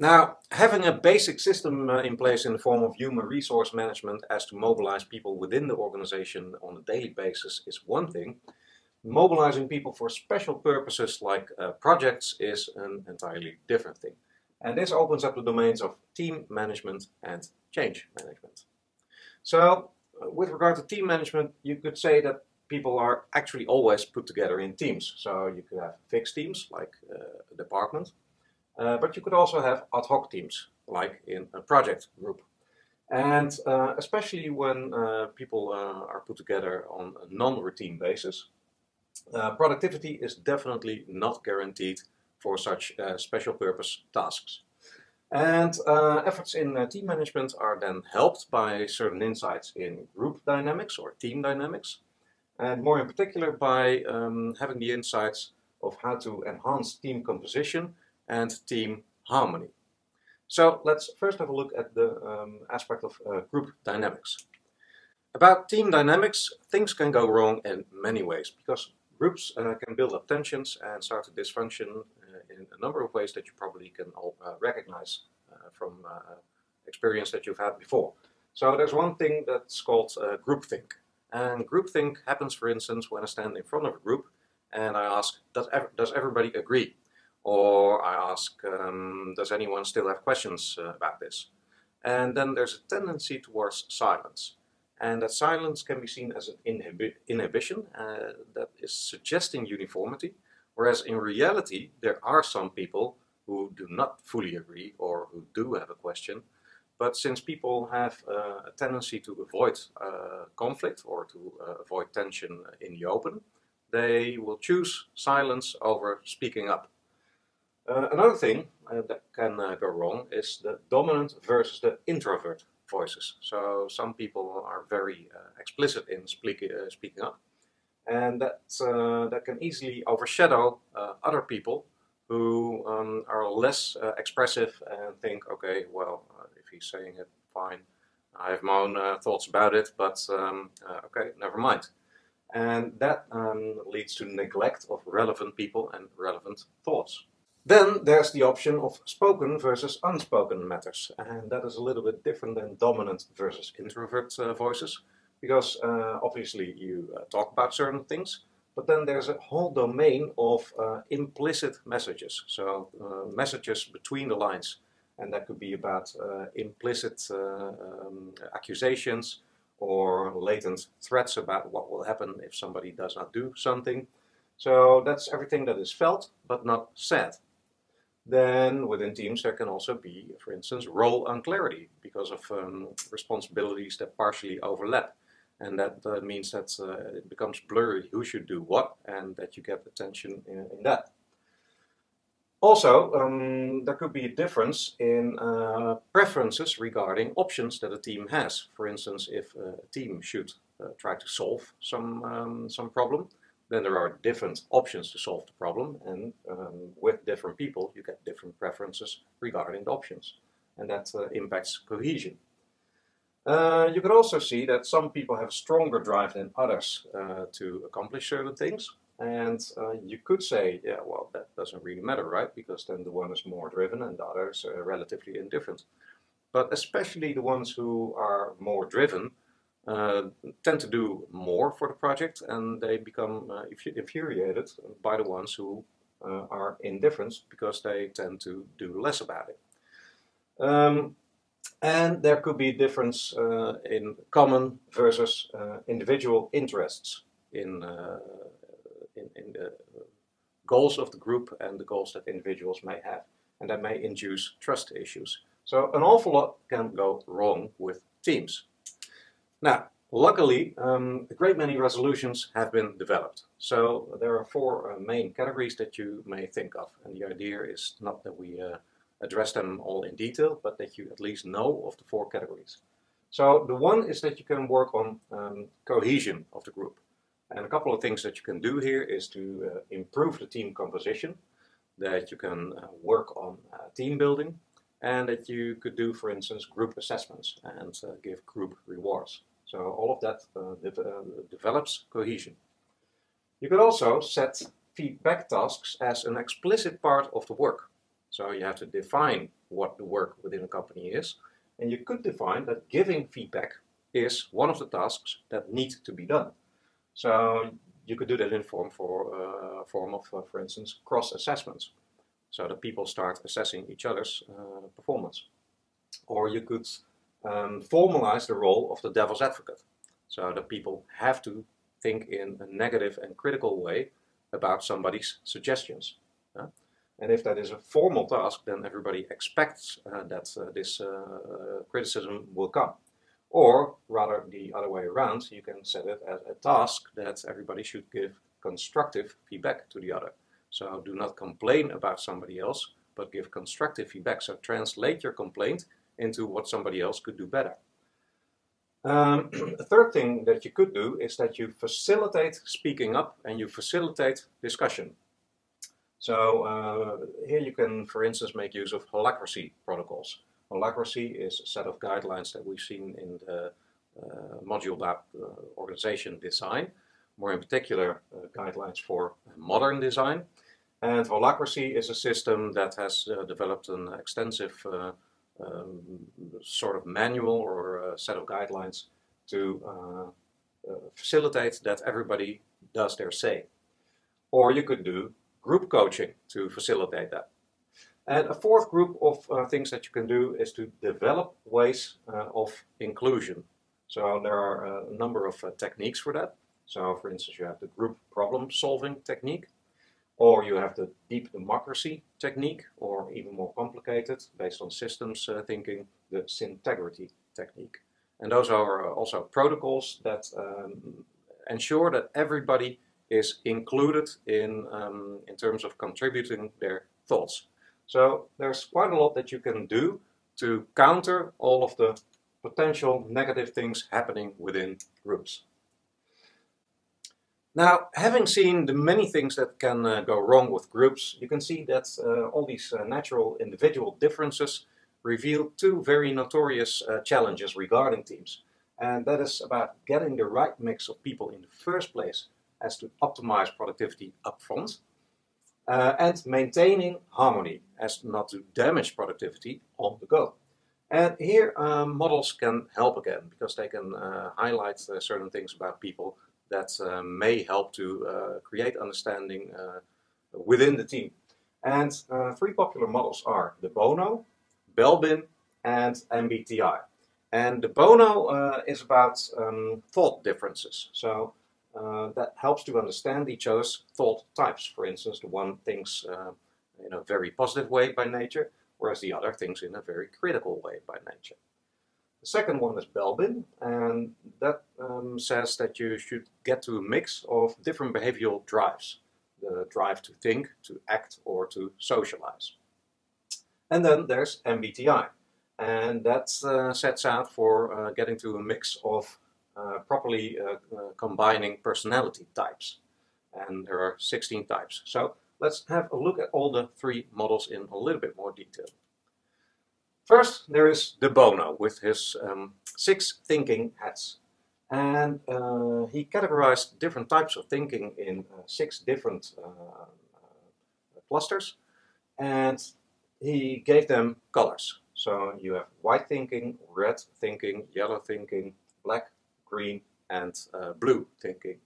Now, having a basic system in place in the form of human resource management as to mobilize people within the organization on a daily basis is one thing. Mobilizing people for special purposes like projects is an entirely different thing. And this opens up the domains of team management and change management. So, with regard to team management, you could say that people are actually always put together in teams. So you could have fixed teams, like a department. But you could also have ad hoc teams, like in a project group. And especially when people are put together on a non-routine basis, productivity is definitely not guaranteed for such special purpose tasks. And efforts in team management are then helped by certain insights in group dynamics or team dynamics. And more in particular by having the insights of how to enhance team composition and team harmony. So let's first have a look at the aspect of group dynamics. About team dynamics, things can go wrong in many ways because groups can build up tensions and start to dysfunction in a number of ways that you probably can all recognize from experience that you've had before. So there's one thing that's called groupthink. And groupthink happens, for instance, when I stand in front of a group and I ask, does everybody agree? Or I ask, does anyone still have questions about this? And then there's a tendency towards silence. And that silence can be seen as an inhibition that is suggesting uniformity, whereas in reality there are some people who do not fully agree or who do have a question. But since people have a tendency to avoid conflict or to avoid tension in the open, they will choose silence over speaking up. Another thing that can go wrong is the dominant versus the introvert voices. So some people are very explicit in speaking up, and that can easily overshadow other people who are less expressive and think, okay, well, if he's saying it, fine. I have my own thoughts about it, but okay, never mind. And that leads to neglect of relevant people and relevant thoughts. Then there's the option of spoken versus unspoken matters, and that is a little bit different than dominant versus introvert voices, because obviously you talk about certain things, but then there's a whole domain of implicit messages, so messages between the lines, and that could be about implicit accusations or latent threats about what will happen if somebody does not do something. So that's everything that is felt but not said. Then within teams there can also be, for instance, role unclarity because of responsibilities that partially overlap. And that means that it becomes blurry who should do what and that you get attention in that. Also, there could be a difference in preferences regarding options that a team has. For instance, if a team should try to solve some problem, then there are different options to solve the problem, and with different people you get different preferences regarding the options, and that impacts cohesion. You can also see that some people have a stronger drive than others to accomplish certain things, and you could say, yeah, well, that doesn't really matter, right? Because then the one is more driven and the other is relatively indifferent. But especially the ones who are more driven tend to do more for the project, and they become infuriated by the ones who are indifferent because they tend to do less about it. And there could be a difference in common versus individual interests in the goals of the group and the goals that individuals may have, and that may induce trust issues. So an awful lot can go wrong with teams. Now, luckily, a great many resolutions have been developed. So there are four main categories that you may think of. And the idea is not that we address them all in detail, but that you at least know of the four categories. So the one is that you can work on cohesion of the group. And a couple of things that you can do here is to improve the team composition, that you can work on team building, and that you could do, for instance, group assessments and give group rewards. So all of that develops cohesion. You could also set feedback tasks as an explicit part of the work. So you have to define what the work within a company is. And you could define that giving feedback is one of the tasks that need to be done. So you could do that in form of, for instance, cross-assessments. So that people start assessing each other's performance. Or you could formalize the role of the devil's advocate. So that people have to think in a negative and critical way about somebody's suggestions. Yeah? And if that is a formal task, then everybody expects that this criticism will come. Or rather the other way around, you can set it as a task that everybody should give constructive feedback to the other. So do not complain about somebody else, but give constructive feedback. So translate your complaint into what somebody else could do better. A third thing that you could do is that you facilitate speaking up and you facilitate discussion. So here you can, for instance, make use of Holacracy protocols. Holacracy is a set of guidelines that we've seen in the module lab organization design, more in particular guidelines for modern design. And Holacracy is a system that has developed an extensive sort of manual or set of guidelines to facilitate that everybody does their say. Or you could do group coaching to facilitate that. And a fourth group of things that you can do is to develop ways of inclusion. So there are a number of techniques for that. So for instance, you have the group problem solving technique, or you have the deep democracy technique, or even more complicated, based on systems thinking, the Syntegrity technique. And those are also protocols that ensure that everybody is included in terms of contributing their thoughts. So there's quite a lot that you can do to counter all of the potential negative things happening within groups. Now, having seen the many things that can go wrong with groups, you can see that all these natural individual differences reveal two very notorious challenges regarding teams. And that is about getting the right mix of people in the first place, as to optimize productivity upfront, and maintaining harmony as not to damage productivity on the go. And here models can help again, because they can highlight certain things about people that may help to create understanding within the team. And three popular models are de Bono, Belbin, and MBTI. And de Bono is about thought differences. So that helps to understand each other's thought types. For instance, the one thinks in a very positive way by nature, whereas the other thinks in a very critical way by nature. The second one is Belbin, and that says that you should get to a mix of different behavioral drives. The drive to think, to act, or to socialize. And then there's MBTI, and that sets out for getting to a mix of properly combining personality types. And there are 16 types. So let's have a look at all the three models in a little bit more detail. First, there is de Bono with his 6 thinking hats. And he categorized different types of thinking in 6 different clusters. And he gave them colors. So you have white thinking, red thinking, yellow thinking, black, green, and blue thinking.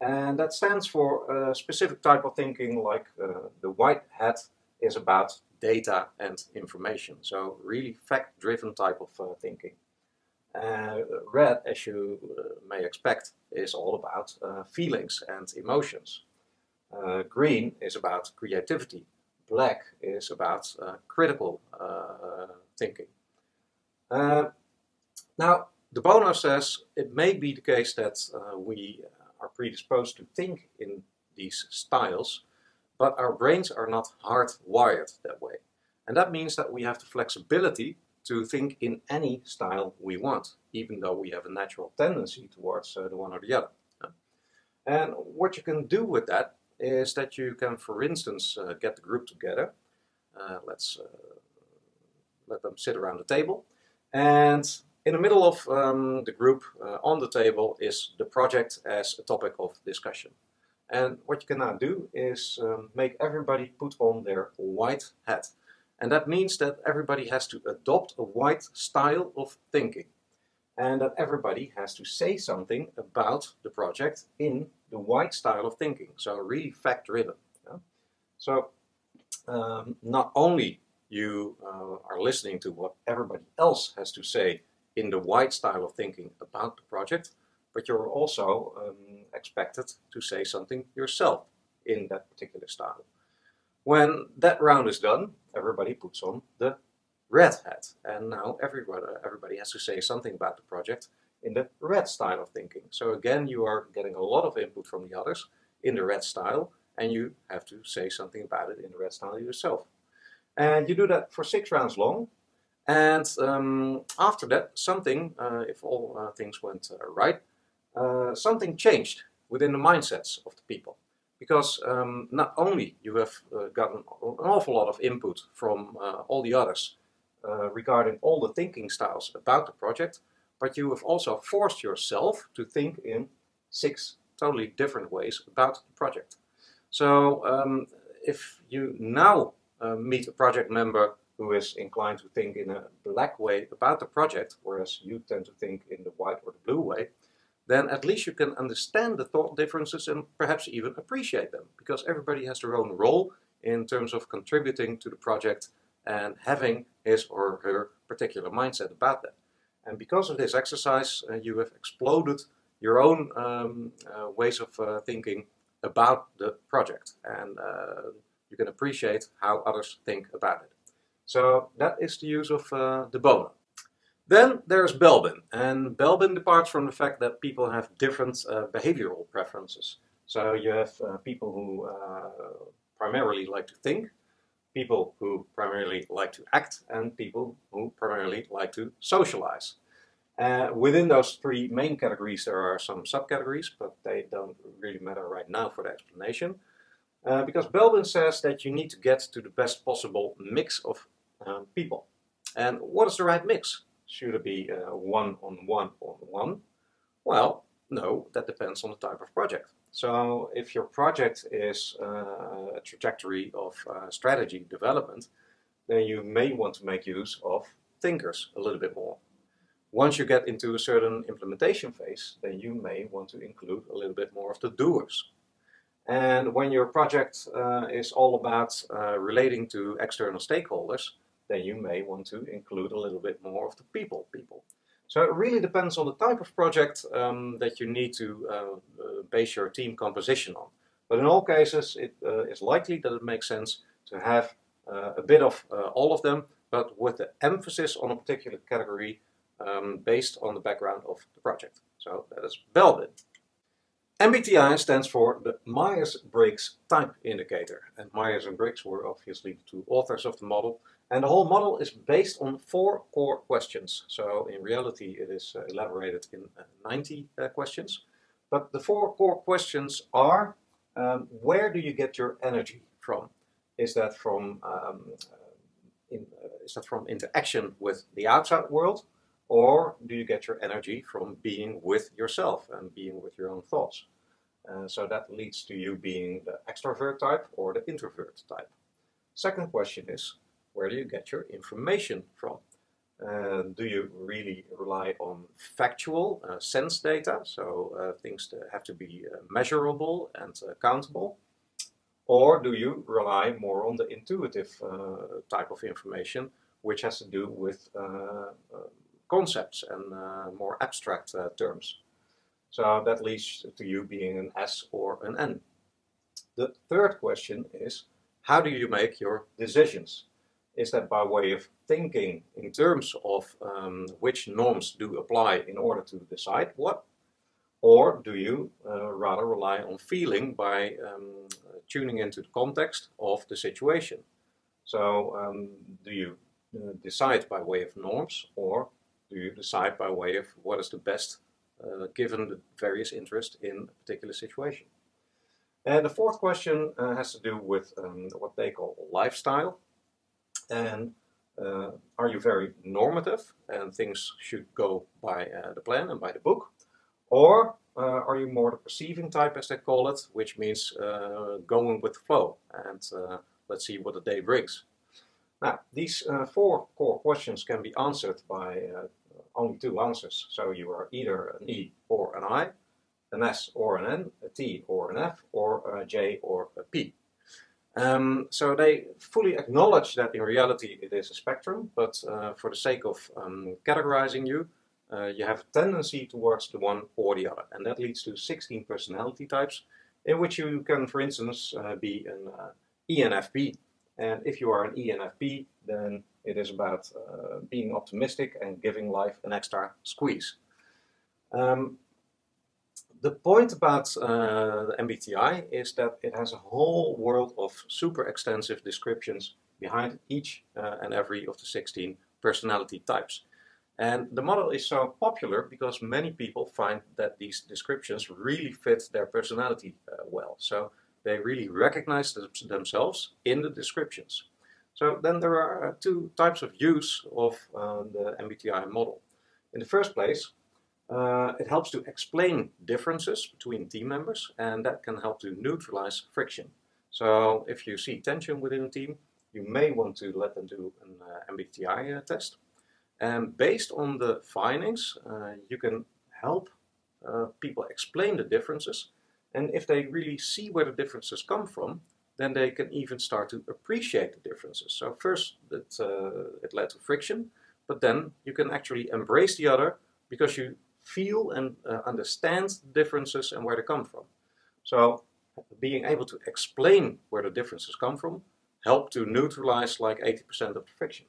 And that stands for a specific type of thinking, like the white hat is about data and information. So really fact-driven type of thinking. Red, as you may expect, is all about feelings and emotions. Green is about creativity. Black is about critical thinking. Now, de Bono says it may be the case that we are predisposed to think in these styles, but our brains are not hardwired that way. And that means that we have the flexibility to think in any style we want, even though we have a natural tendency towards the one or the other. And what you can do with that is that you can, for instance, get the group together. Let them sit around the table, and in the middle of the group, on the table, is the project as a topic of discussion. And what you can now do is make everybody put on their white hat. And that means that everybody has to adopt a wide style of thinking. And that everybody has to say something about the project in the wide style of thinking. So really fact-driven. Yeah? So not only you are listening to what everybody else has to say in the wide style of thinking about the project, but you're also expected to say something yourself in that particular style. When that round is done, everybody puts on the red hat. And now everybody has to say something about the project in the red style of thinking. So again, you are getting a lot of input from the others in the red style, and you have to say something about it in the red style yourself. And you do that for 6 rounds long. And after that, something, if all things went right, something changed within the mindsets of the people. Because not only you have gotten an awful lot of input from all the others regarding all the thinking styles about the project, but you have also forced yourself to think in 6 totally different ways about the project. So if you now meet a project member who is inclined to think in a black way about the project, whereas you tend to think in the white or the blue way, then at least you can understand the thought differences and perhaps even appreciate them, because everybody has their own role in terms of contributing to the project and having his or her particular mindset about that. And because of this exercise, you have exploded your own ways of thinking about the project, and you can appreciate how others think about it. So that is the use of de Bono. Then there's Belbin, and Belbin departs from the fact that people have different behavioral preferences. So you have people who primarily like to think, people who primarily like to act, and people who primarily like to socialize. Within those 3 main categories there are some subcategories, but they don't really matter right now for the explanation. Because Belbin says that you need to get to the best possible mix of people. And what is the right mix? Should it be 1 on 1 on 1? Well, no, that depends on the type of project. So if your project is a trajectory of strategy development, then you may want to make use of thinkers a little bit more. Once you get into a certain implementation phase, then you may want to include a little bit more of the doers. And when your project is all about relating to external stakeholders, then you may want to include a little bit more of the people. So it really depends on the type of project that you need to base your team composition on. But in all cases, it is likely that it makes sense to have a bit of all of them, but with the emphasis on a particular category based on the background of the project. So that is Belbin. MBTI stands for the Myers-Briggs Type Indicator, and Myers and Briggs were obviously the 2 authors of the model, and the whole model is based on 4 core questions. So in reality it is elaborated in 90 questions, but the 4 core questions are, where do you get your energy from? Is that from, is that from interaction with the outside world? Or do you get your energy from being with yourself and being with your own thoughts? So that leads to you being the extrovert type or the introvert type. Second question is, where do you get your information from? Do you really rely on factual sense data, so things that have to be measurable and countable? Or do you rely more on the intuitive type of information, which has to do with concepts and more abstract terms. So that leads to you being an S or an N. The third question is, how do you make your decisions? Is that by way of thinking in terms of which norms do apply in order to decide what? Or do you rather rely on feeling by tuning into the context of the situation? So do you decide by way of norms, or do you decide by way of what is the best given the various interest in a particular situation? And the fourth question has to do with what they call lifestyle. And are you very normative and things should go by the plan and by the book? Or are you more the perceiving type, as they call it, which means going with the flow and let's see what the day brings? Now, these four core questions can be answered by only two answers. So you are either an E or an I, an S or an N, a T or an F, or a J or a P. So they fully acknowledge that in reality it is a spectrum, but for the sake of categorizing you, you have a tendency towards the one or the other. And that leads to 16 personality types, in which you can, for instance, be an ENFP. And if you are an ENFP, then it is about being optimistic and giving life an extra squeeze. The point about the MBTI is that it has a whole world of super extensive descriptions behind each and every of the 16 personality types. And the model is so popular because many people find that these descriptions really fit their personality well. So they really recognize themselves in the descriptions. So then there are two types of use of the MBTI model. In the first place, it helps to explain differences between team members, and that can help to neutralize friction. So if you see tension within a team, you may want to let them do an MBTI test. And based on the findings, you can help people explain the differences. And if they really see where the differences come from, then they can even start to appreciate the differences. So first, it led to friction, but then you can actually embrace the other because you feel and understand the differences and where they come from. So being able to explain where the differences come from helped to neutralize like 80% of the friction.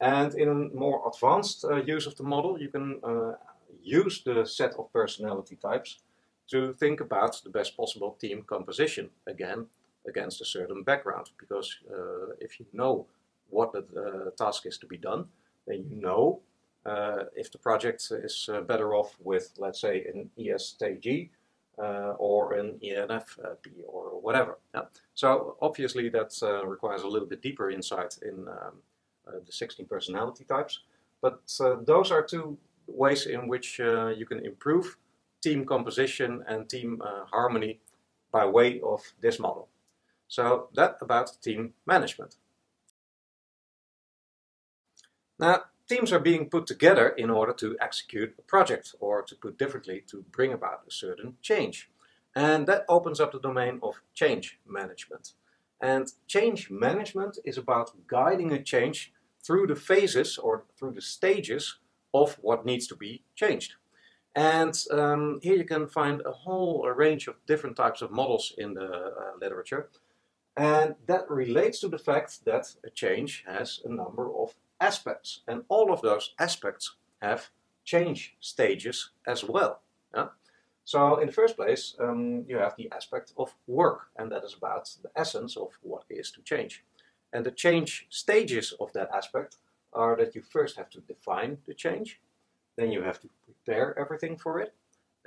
And in a more advanced use of the model, you can use the set of personality types to think about the best possible team composition, again, against a certain background. Because if you know what the task is to be done, then you know if the project is better off with, let's say, an ESTG or an ENFP or whatever. Yeah. So obviously that requires a little bit deeper insight in the 16 personality types. But those are two ways in which you can improve team composition and team harmony by way of this model. So that about team management. Now, teams are being put together in order to execute a project, or to put differently, to bring about a certain change. And that opens up the domain of change management. And change management is about guiding a change through the phases or through the stages of what needs to be changed. And here you can find a whole range of different types of models in the literature. And that relates to the fact that a change has a number of aspects. And all of those aspects have change stages as well. Yeah? So in the first place, you have the aspect of work. And that is about the essence of what is to change. And the change stages of that aspect are that you first have to define the change. Then you have to prepare everything for it,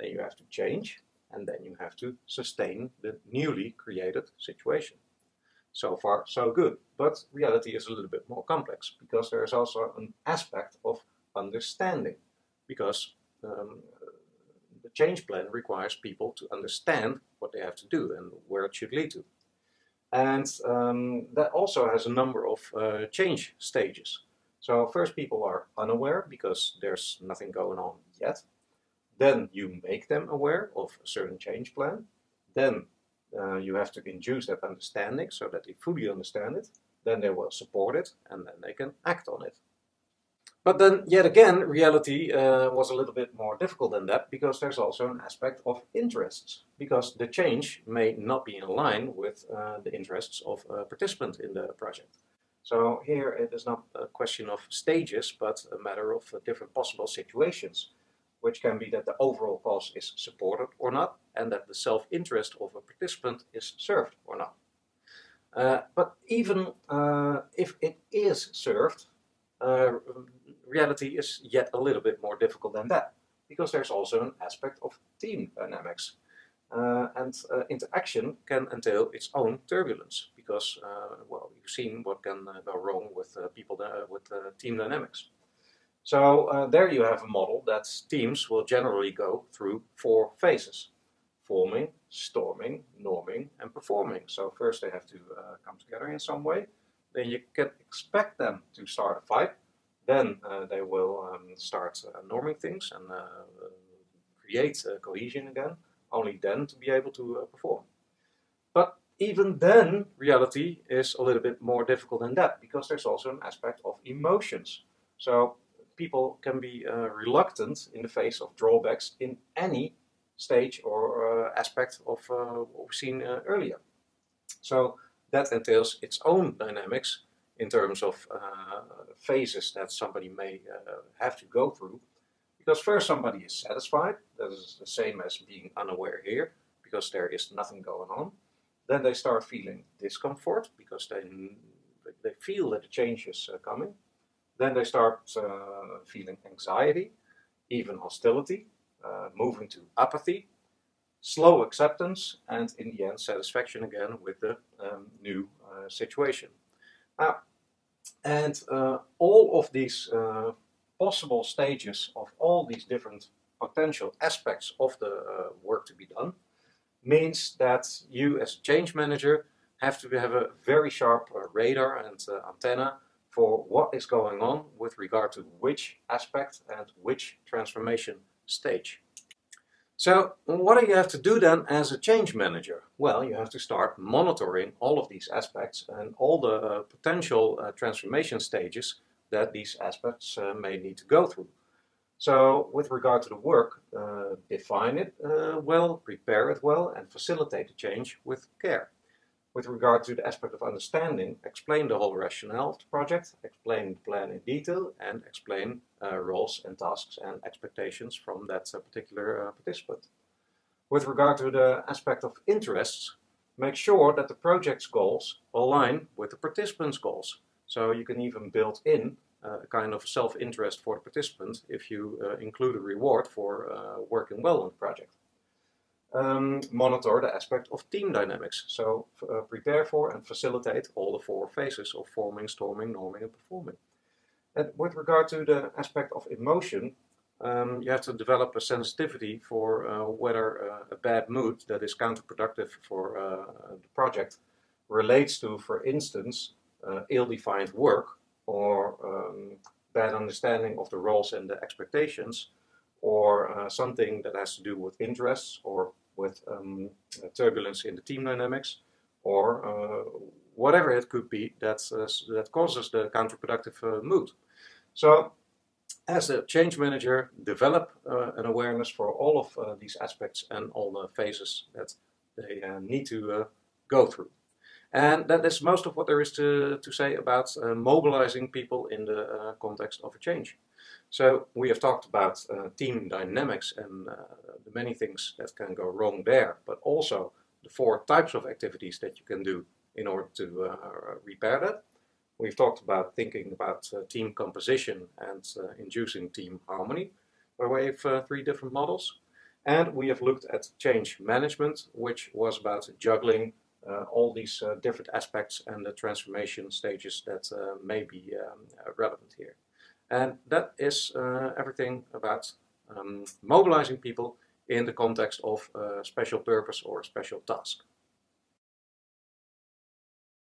then you have to change, and then you have to sustain the newly created situation. So far, so good. But reality is a little bit more complex, because there is also an aspect of understanding. Because the change plan requires people to understand what they have to do and where it should lead to. And that also has a number of change stages. So first people are unaware because there's nothing going on yet. Then you make them aware of a certain change plan. Then you have to induce that understanding so that they fully understand it. Then they will support it and then they can act on it. But then yet again, reality was a little bit more difficult than that, because there's also an aspect of interests. Because the change may not be in line with the interests of a participant in the project. So here it is not a question of stages, but a matter of different possible situations, which can be that the overall cause is supported or not, and that the self-interest of a participant is served or not. But even if it is served, reality is yet a little bit more difficult than that, because there's also an aspect of team dynamics. And interaction can entail its own turbulence, because, well, you've seen what can go wrong with team dynamics. So there you have a model that teams will generally go through four phases: forming, storming, norming, and performing. So first they have to come together in some way. then you can expect them to start a fight. Then they will start norming things and create cohesion again, only then to be able to perform. But even then, reality is a little bit more difficult than that, because there's also an aspect of emotions. So people can be reluctant in the face of drawbacks in any stage or aspect of what we've seen earlier. So that entails its own dynamics in terms of phases that somebody may have to go through. Because first somebody is satisfied, that is the same as being unaware here, because there is nothing going on. Then they start feeling discomfort, because they feel that the change is coming. Then they start feeling anxiety, even hostility, moving to apathy, slow acceptance, and in the end satisfaction again with the new situation. Now, and all of these possible stages of all these different potential aspects of the work to be done means that you as a change manager have to have a very sharp radar and antenna for what is going on with regard to which aspect and which transformation stage. So what do you have to do then as a change manager? Well, you have to start monitoring all of these aspects and all the potential transformation stages that these aspects may need to go through. So with regard to the work, define it well, prepare it well, and facilitate the change with care. With regard to the aspect of understanding, explain the whole rationale of the project, explain the plan in detail, and explain roles and tasks and expectations from that particular participant. With regard to the aspect of interests, make sure that the project's goals align with the participant's goals. So you can even build in a kind of self-interest for the participant if you include a reward for working well on the project. Monitor the aspect of team dynamics. So prepare for and facilitate all the four phases of forming, storming, norming, and performing. And with regard to the aspect of emotion, you have to develop a sensitivity for whether a bad mood that is counterproductive for the project relates to, for instance, ill-defined work, or bad understanding of the roles and the expectations, or something that has to do with interests, or with turbulence in the team dynamics, or whatever it could be that causes the counterproductive mood. So as a change manager, develop an awareness for all of these aspects and all the phases that they need to go through. And that is most of what there is to say about mobilizing people in the context of a change. So we have talked about team dynamics and the many things that can go wrong there, but also the four types of activities that you can do in order to repair that. We've talked about thinking about team composition and inducing team harmony by way of three different models. And we have looked at change management, which was about juggling all these different aspects and the transformation stages that may be relevant here. And that is everything about mobilizing people in the context of a special purpose or a special task.